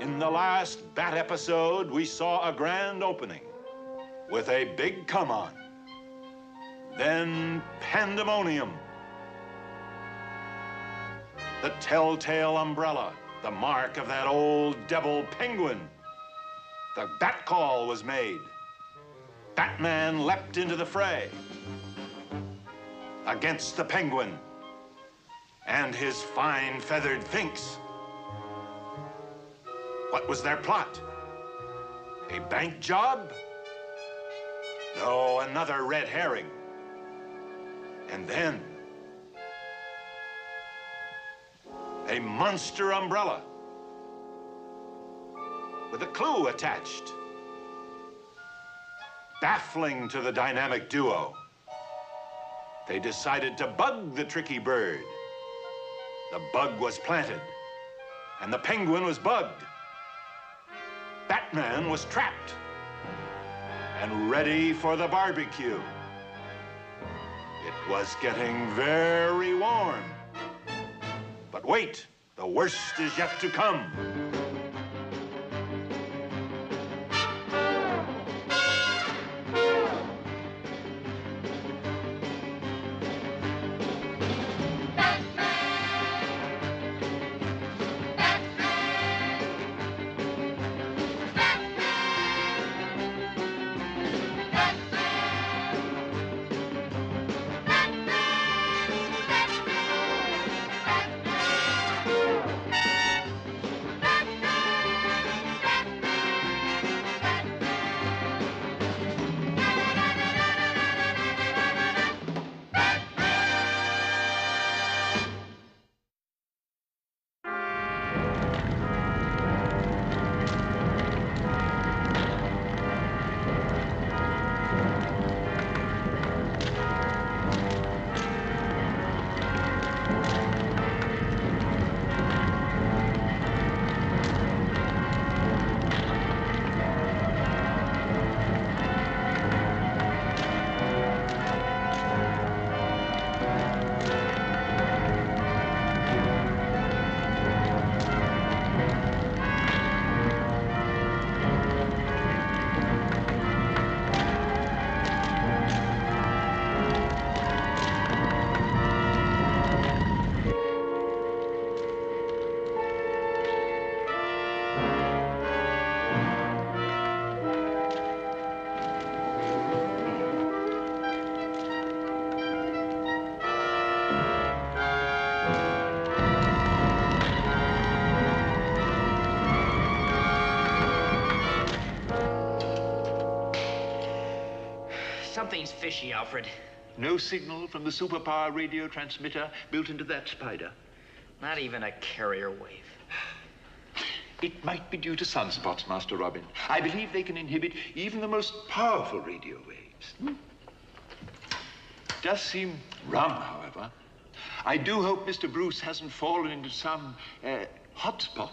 In the last Bat episode, we saw a grand opening with a big come-on. Then pandemonium. The telltale umbrella, the mark of that old devil Penguin. The bat call was made. Batman leapt into the fray against the Penguin and his fine feathered finks. What was their plot? A bank job? No, another red herring. And then, a monster umbrella with a clue attached, baffling to the dynamic duo. They decided to bug the tricky bird. The bug was planted, and the Penguin was bugged. Batman was trapped and ready for the barbecue. It was getting very warm. But wait, the worst is yet to come. Something's fishy, Alfred. No signal from the superpower radio transmitter built into that spider. Not even a carrier wave. It might be due to sunspots, Master Robin. I believe they can inhibit even the most powerful radio waves. Does seem rum, however. I do hope Mr. Bruce hasn't fallen into some hotspot.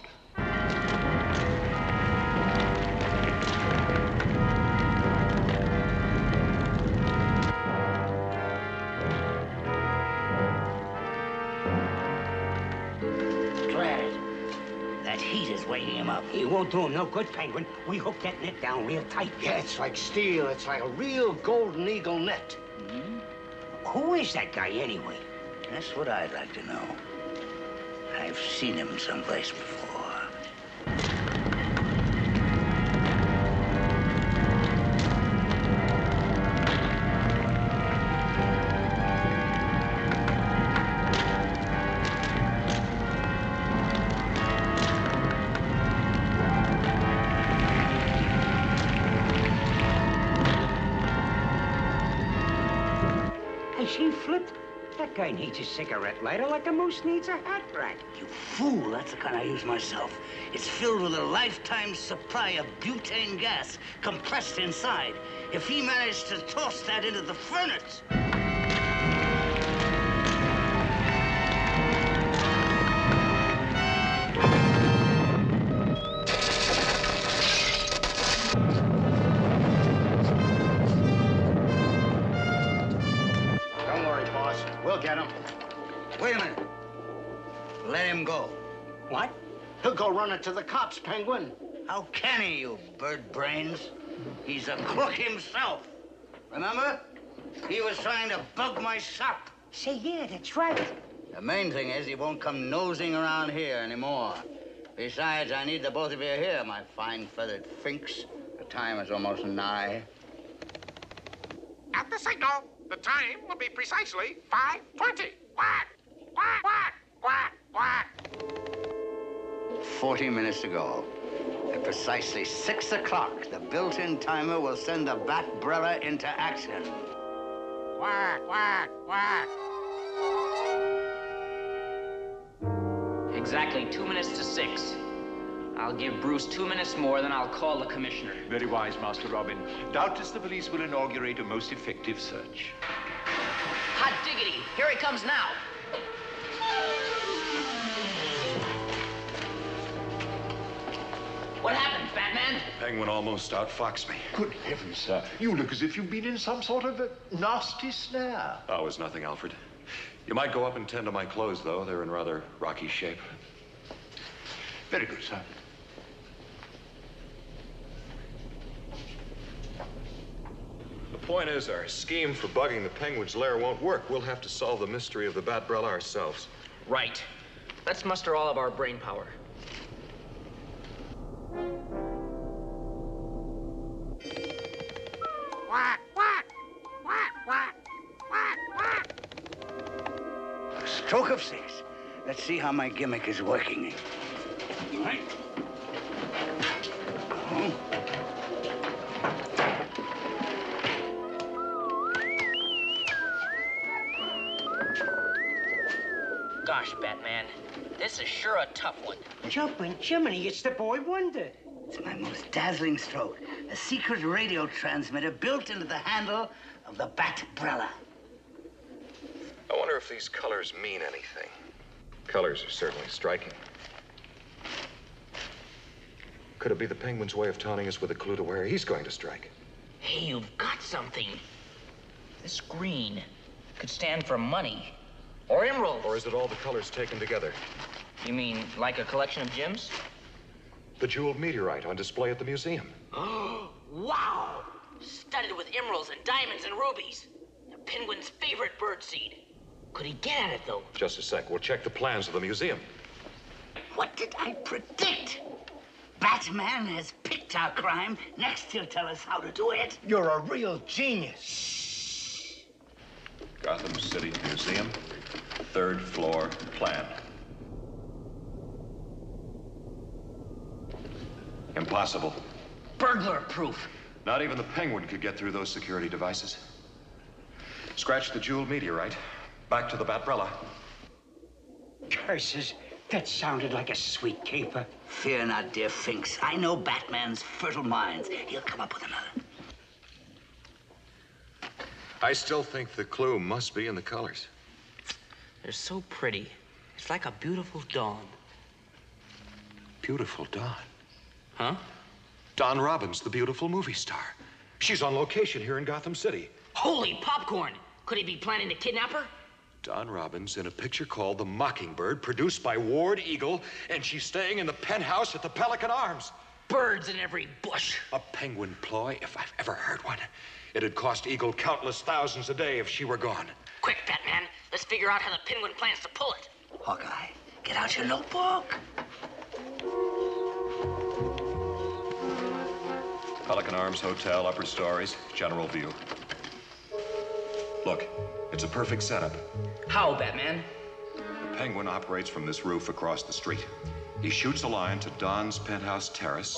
It won't do him no good, Penguin. We hooked that net down real tight. Yeah, it's like steel. It's like a real Golden Eagle net. Mm-hmm. Who is that guy, anyway? That's what I'd like to know. I've seen him someplace before. I need a cigarette lighter like a moose needs a hat rack. You fool, that's the kind I use myself. It's filled with a lifetime supply of butane gas compressed inside. If he managed to toss that into the furnace... look at him. Wait a minute. Let him go. What? He'll go run it to the cops, Penguin. How can he, you bird brains? He's a crook himself. Remember? He was trying to bug my shop. Say, yeah, that's right. The main thing is he won't come nosing around here anymore. Besides, I need the both of you here, my fine feathered finks. The time is almost nigh. At the signal, the time will be precisely 5:20. Quack, quack, quack, quack, quack. 40 minutes to go. At precisely 6 o'clock, the built-in timer will send the Bat-Brella into action. Quack, quack, quack. Exactly 5:52. I'll give Bruce 2 minutes more, then I'll call the commissioner. Very wise, Master Robin. Doubtless the police will inaugurate a most effective search. Hot diggity. Here he comes now. What happened, Batman? Penguin almost outfoxed me. Good heavens, sir. You look as if you've been in some sort of a nasty snare. Oh, it was nothing, Alfred. You might go up and tend to my clothes, though. They're in rather rocky shape. Very good, sir. The point is, our scheme for bugging the Penguin's lair won't work. We'll have to solve the mystery of the Bat-Brella ourselves. Right. Let's muster all of our brain power. Quack, quack, quack, quack, quack, quack. A stroke of six. Let's see how my gimmick is working. All right. Gosh, Batman, this is sure a tough one. Jumping Jiminy, it's the boy wonder. It's my most dazzling stroke. A secret radio transmitter built into the handle of the Bat-Brella. I wonder if these colors mean anything. Colors are certainly striking. Could it be the Penguin's way of taunting us with a clue to where he's going to strike? Hey, you've got something. This green could stand for money or emeralds. Or is it all the colors taken together? You mean like a collection of gems? The jeweled meteorite on display at the museum. Oh, wow! Studded with emeralds and diamonds and rubies. The Penguin's favorite birdseed. Could he get at it, though? Just a sec. We'll check the plans of the museum. What did I predict? Batman has picked our crime. Next, he'll tell us how to do it. You're a real genius. Shh. Gotham City Museum, 3rd floor plan. Impossible. Burglar proof. Not even the Penguin could get through those security devices. Scratch the jeweled meteorite. Back to the Bat-Brella. Curses. That sounded like a sweet caper. Fear not, dear finks. I know Batman's fertile minds. He'll come up with another. I still think the clue must be in the colors. They're so pretty. It's like a beautiful dawn. Beautiful dawn? Huh? Dawn Robbins, the beautiful movie star. She's on location here in Gotham City. Holy popcorn! Could he be planning to kidnap her? Dawn Robbins in a picture called The Mockingbird, produced by Ward Eagle, and she's staying in the penthouse at the Pelican Arms. Birds in every bush. A Penguin ploy, if I've ever heard one. It'd cost Eagle countless thousands a day if she were gone. Quick, Batman. Let's figure out how the Penguin plans to pull it. Hawkeye, get out your notebook. Pelican Arms Hotel, upper stories, general view. Look. It's a perfect setup. How, Batman? The Penguin operates from this roof across the street. He shoots a line to Don's penthouse terrace,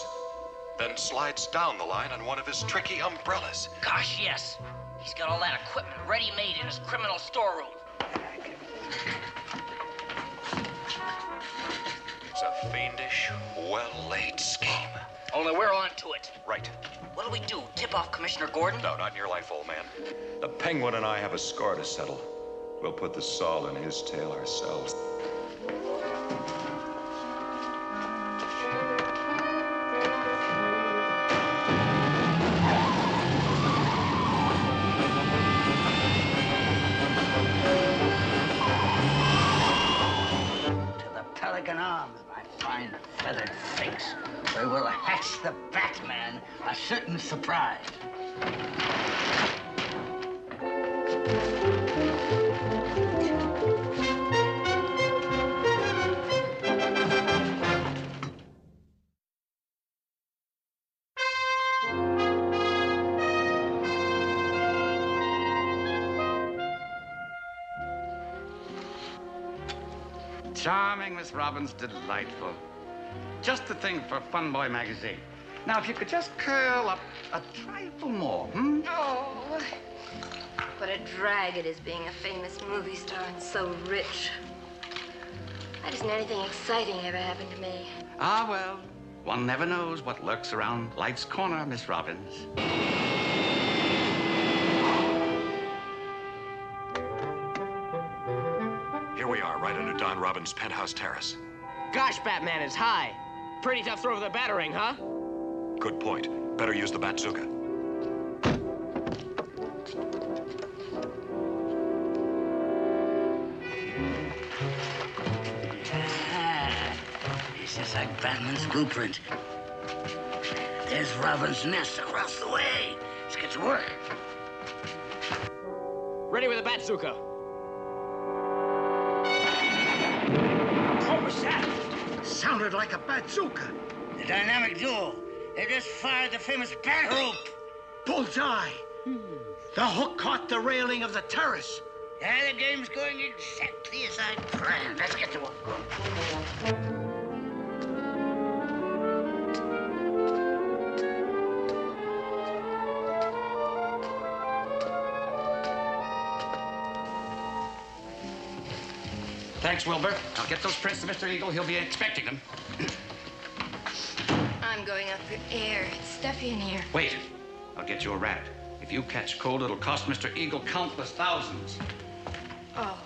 then slides down the line on one of his tricky umbrellas. Gosh, yes. He's got all that equipment ready-made in his criminal storeroom. It's a fiendish, well-laid scheme. Only we're on to it. Right. What'll we do? Tip off Commissioner Gordon? No, not in your life, old man. The Penguin and I have a score to settle. We'll put the saw in his tail ourselves. fine feathered fakes. We will hatch the Batman a certain surprise. Charming, Miss Robbins, delightful. Just the thing for Fun Boy magazine. Now, if you could just curl up a trifle more, hmm? Oh, what a drag it is being a famous movie star and so rich. Why doesn't anything exciting ever happen to me? Ah, well, one never knows what lurks around Light's Corner, Miss Robbins. Dawn Robbins' penthouse terrace. Gosh, Batman, it's high. Pretty tough throw with the Batarang, huh? Good point. Better use the Batzooka. It's just like Batman's blueprint. There's Robin's nest across the way. Let's get to work. Ready with the Batzooka. Sounded like a bazooka. The dynamic duel. They just fired the famous bat rope. Bullseye. The hook caught the railing of the terrace. Yeah, the game's going exactly as I planned. Let's get to work. Thanks, Wilbur. I'll get those prints to Mr. Eagle. He'll be expecting them. I'm going up for air. It's stuffy in here. Wait. I'll get you a rabbit. If you catch cold, it'll cost Mr. Eagle countless thousands. Oh.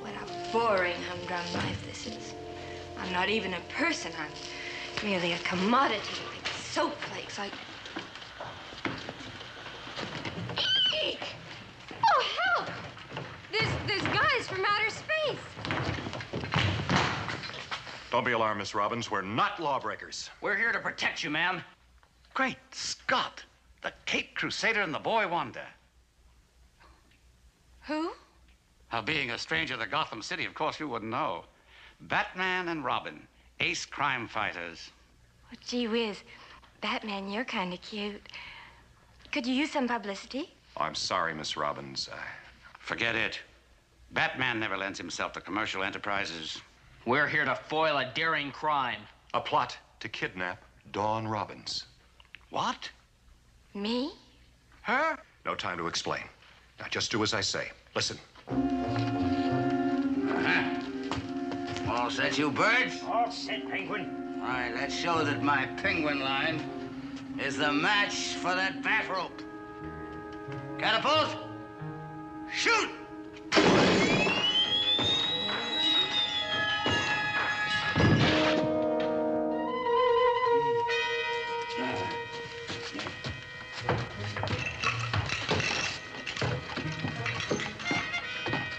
What a boring, humdrum life this is. I'm not even a person. I'm merely a commodity, like soap flakes, like... Eek! Oh, help! This guy's from outer space. Don't be alarmed, Miss Robbins. We're not lawbreakers. We're here to protect you, ma'am. Great Scott. The Cape Crusader and the boy Wanda. Who? Being a stranger to Gotham City, of course you wouldn't know. Batman and Robin, ace crime fighters. Oh, gee whiz. Batman, you're kind of cute. Could you use some publicity? Oh, I'm sorry, Miss Robbins. Forget it. Batman never lends himself to commercial enterprises. We're here to foil a daring crime. A plot to kidnap Dawn Robbins. What? Me? Her? No time to explain. Now, just do as I say. Listen. Uh-huh. All set, you birds? All set, Penguin. All right, let's show that my penguin line is the match for that bat rope. Catapult! Shoot!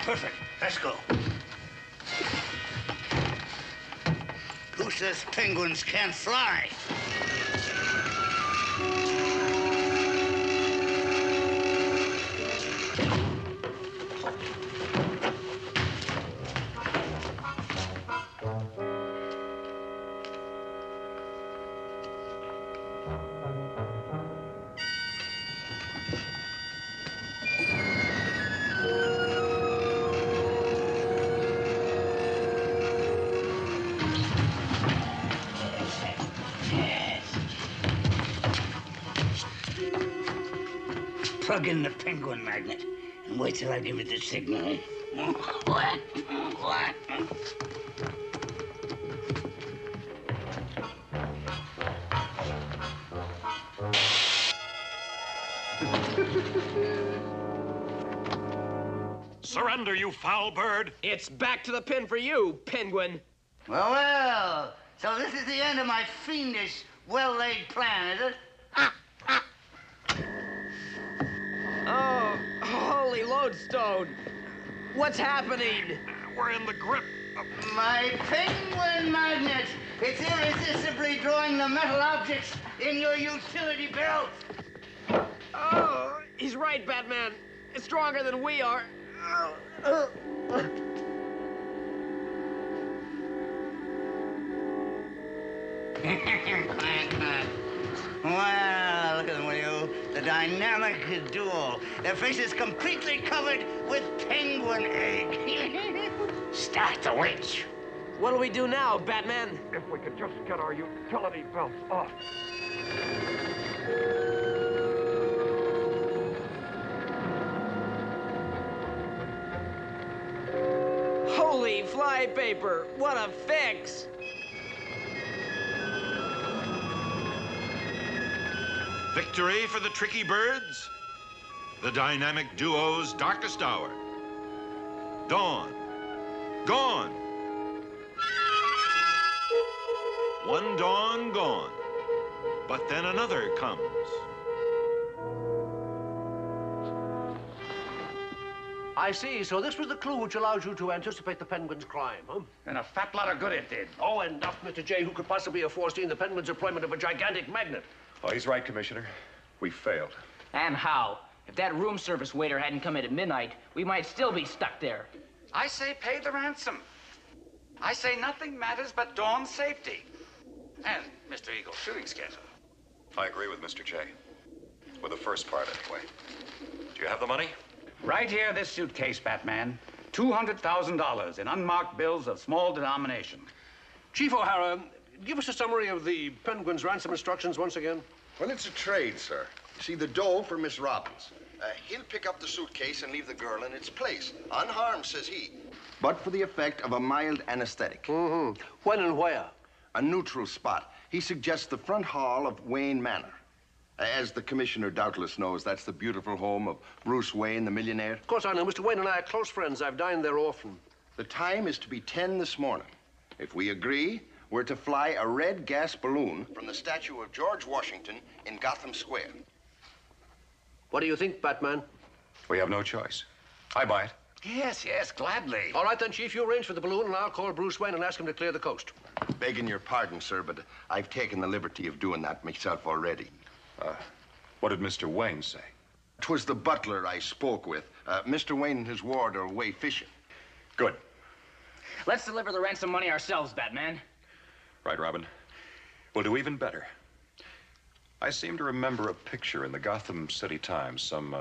Perfect. Let's go. Who says penguins can't fly? Plug in the penguin magnet and wait till I give it the signal. What? What? Surrender, you foul bird. It's back to the pen for you, Penguin. Well, well. So this is the end of my fiendish, well-laid plan, is it? Oh, holy lodestone. What's happening? We're in the grip My penguin magnet! It's irresistibly drawing the metal objects in your utility belt. Oh, he's right, Batman. It's stronger than we are. Well, look at them, will you? The dynamic duel. Their faces completely covered with penguin egg. Start the winch. What'll we do now, Batman? If we could just get our utility belts off. Holy flypaper, what a fix! Victory for the tricky birds. The dynamic duo's darkest hour. Dawn. Gone. One dawn gone. But then another comes. I see. So this was the clue which allowed you to anticipate the Penguin's crime, huh? And a fat lot of good it did. Oh, enough, Mr. J. Who could possibly have foreseen the Penguin's employment of a gigantic magnet? Oh, he's right, Commissioner. We failed. And how? If that room service waiter hadn't come in at midnight, we might still be stuck there. I say pay the ransom. I say nothing matters but Dawn's safety. And Mr. Eagle's shooting schedule. I agree with Mr. J. With the first part, anyway. Do you have the money? Right here, this suitcase, Batman. $200,000 in unmarked bills of small denomination. Chief O'Hara, give us a summary of the Penguin's ransom instructions once again. Well, it's a trade, sir. You see, the dough for Miss Robbins. He'll pick up the suitcase and leave the girl in its place. Unharmed, says he. But for the effect of a mild anesthetic. Mm-hmm. When and where? A neutral spot. He suggests the front hall of Wayne Manor. As the commissioner doubtless knows, that's the beautiful home of Bruce Wayne, the millionaire. Of course I know. Mr. Wayne and I are close friends. I've dined there often. The time is to be 10 this morning. If we agree, we're to fly a red gas balloon from the statue of George Washington in Gotham Square. What do you think, Batman? We have no choice. I buy it. Yes, yes, gladly. All right, then, Chief, you arrange for the balloon, and I'll call Bruce Wayne and ask him to clear the coast. Begging your pardon, sir, but I've taken the liberty of doing that myself already. What did Mr. Wayne say? 'Twas the butler I spoke with. Mr. Wayne and his ward are away fishing. Good. Let's deliver the ransom money ourselves, Batman. Right, Robin. We'll do even better. I seem to remember a picture in the Gotham City Times, some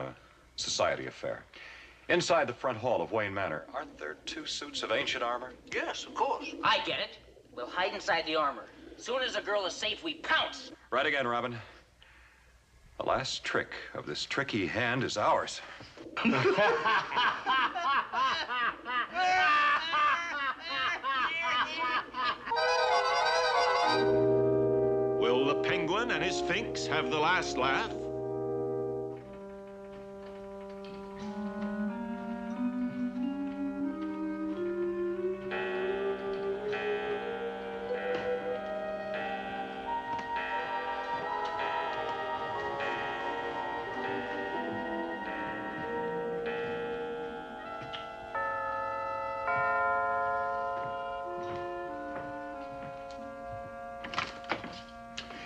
society affair. Inside the front hall of Wayne Manor, aren't there two suits of ancient armor? Yes, of course. I get it. We'll hide inside the armor. Soon as the girl is safe, we pounce. Right again, Robin. The last trick of this tricky hand is ours. Will the penguin and his Sphinx have the last laugh?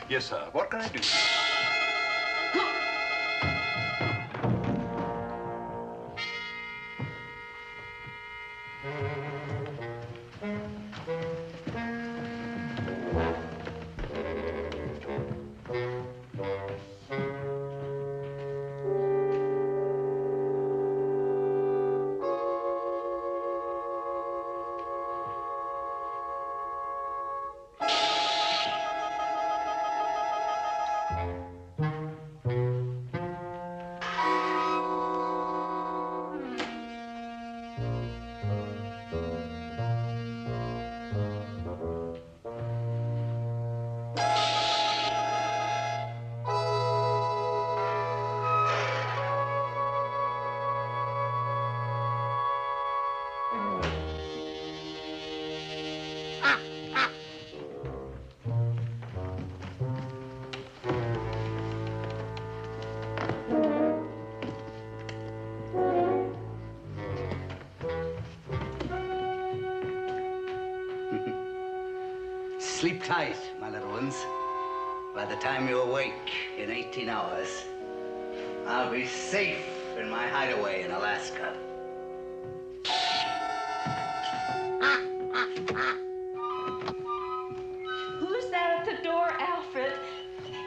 Yes, sir. What can I do? Sleep tight, my little ones. By the time you awake in 18 hours, I'll be safe in my hideaway in Alaska. Who's that at the door, Alfred?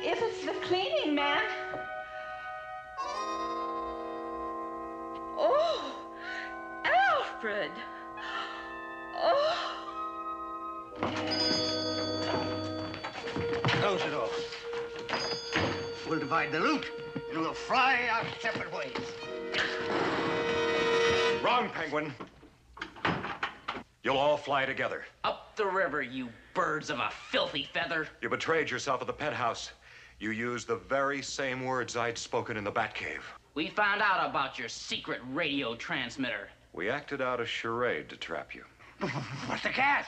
If it's the cleaning man. Oh, Alfred. Oh. Close it off. We'll divide the loot, and we'll fly our separate ways. Wrong, Penguin. You'll all fly together. Up the river, you birds of a filthy feather. You betrayed yourself at the penthouse. You used the very same words I'd spoken in the Batcave. We found out about your secret radio transmitter. We acted out a charade to trap you. What the gas?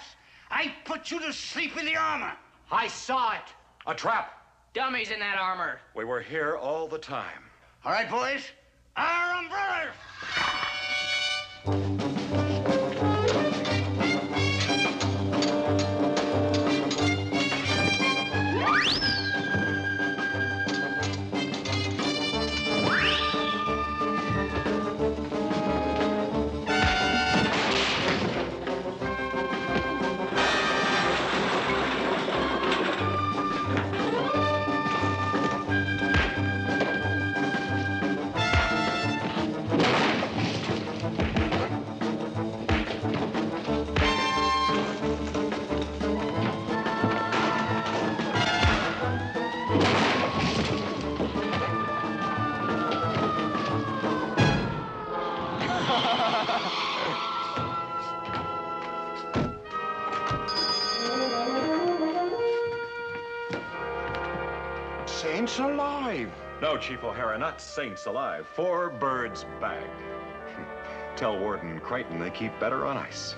I put you to sleep in the armor. I saw it. A trap. Dummies in that armor. We were here all the time. All right, boys. Our umbrellas. Saints alive. No, Chief O'Hara, not saints alive. Four birds bagged. Tell Warden Creighton they keep better on ice.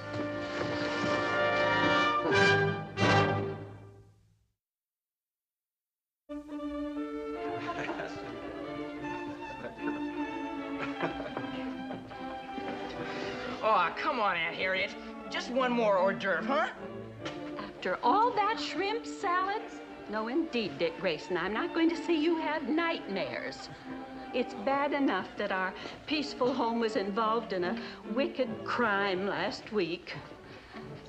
Oh, come on, Aunt Harriet. Just one more hors d'oeuvre, huh? After all that shrimp salads? No, indeed, Dick Grayson. I'm not going to see you have nightmares. It's bad enough that our peaceful home was involved in a wicked crime last week.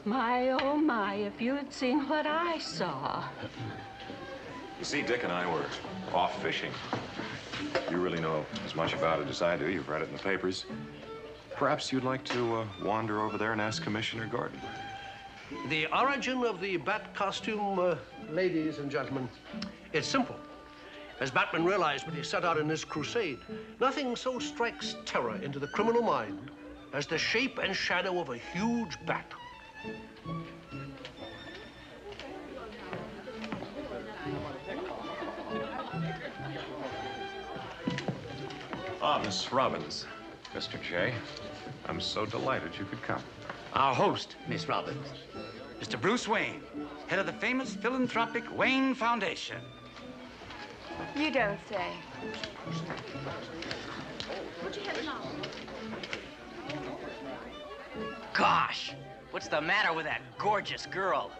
My, oh, my, if you had seen what I saw. You see, Dick and I were off fishing. You really know as much about it as I do. You've read it in the papers. Perhaps you'd like to wander over there and ask Commissioner Gordon. The origin of the bat costume, ladies and gentlemen, it's simple. As Batman realized when he set out in his crusade, nothing so strikes terror into the criminal mind as the shape and shadow of a huge bat. Ah, Miss Robbins. Mr. Jay, I'm so delighted you could come. Our host, Miss Robbins, Mr. Bruce Wayne, head of the famous philanthropic Wayne Foundation. You don't say. Gosh, what's the matter with that gorgeous girl?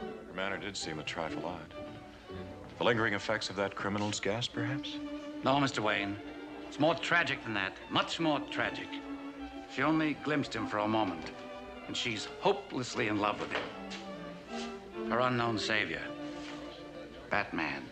Her manner did seem a trifle odd. The lingering effects of that criminal's gas, perhaps? No, Mr. Wayne. It's more tragic than that, much more tragic. She only glimpsed him for a moment, and she's hopelessly in love with him. Her unknown savior, Batman.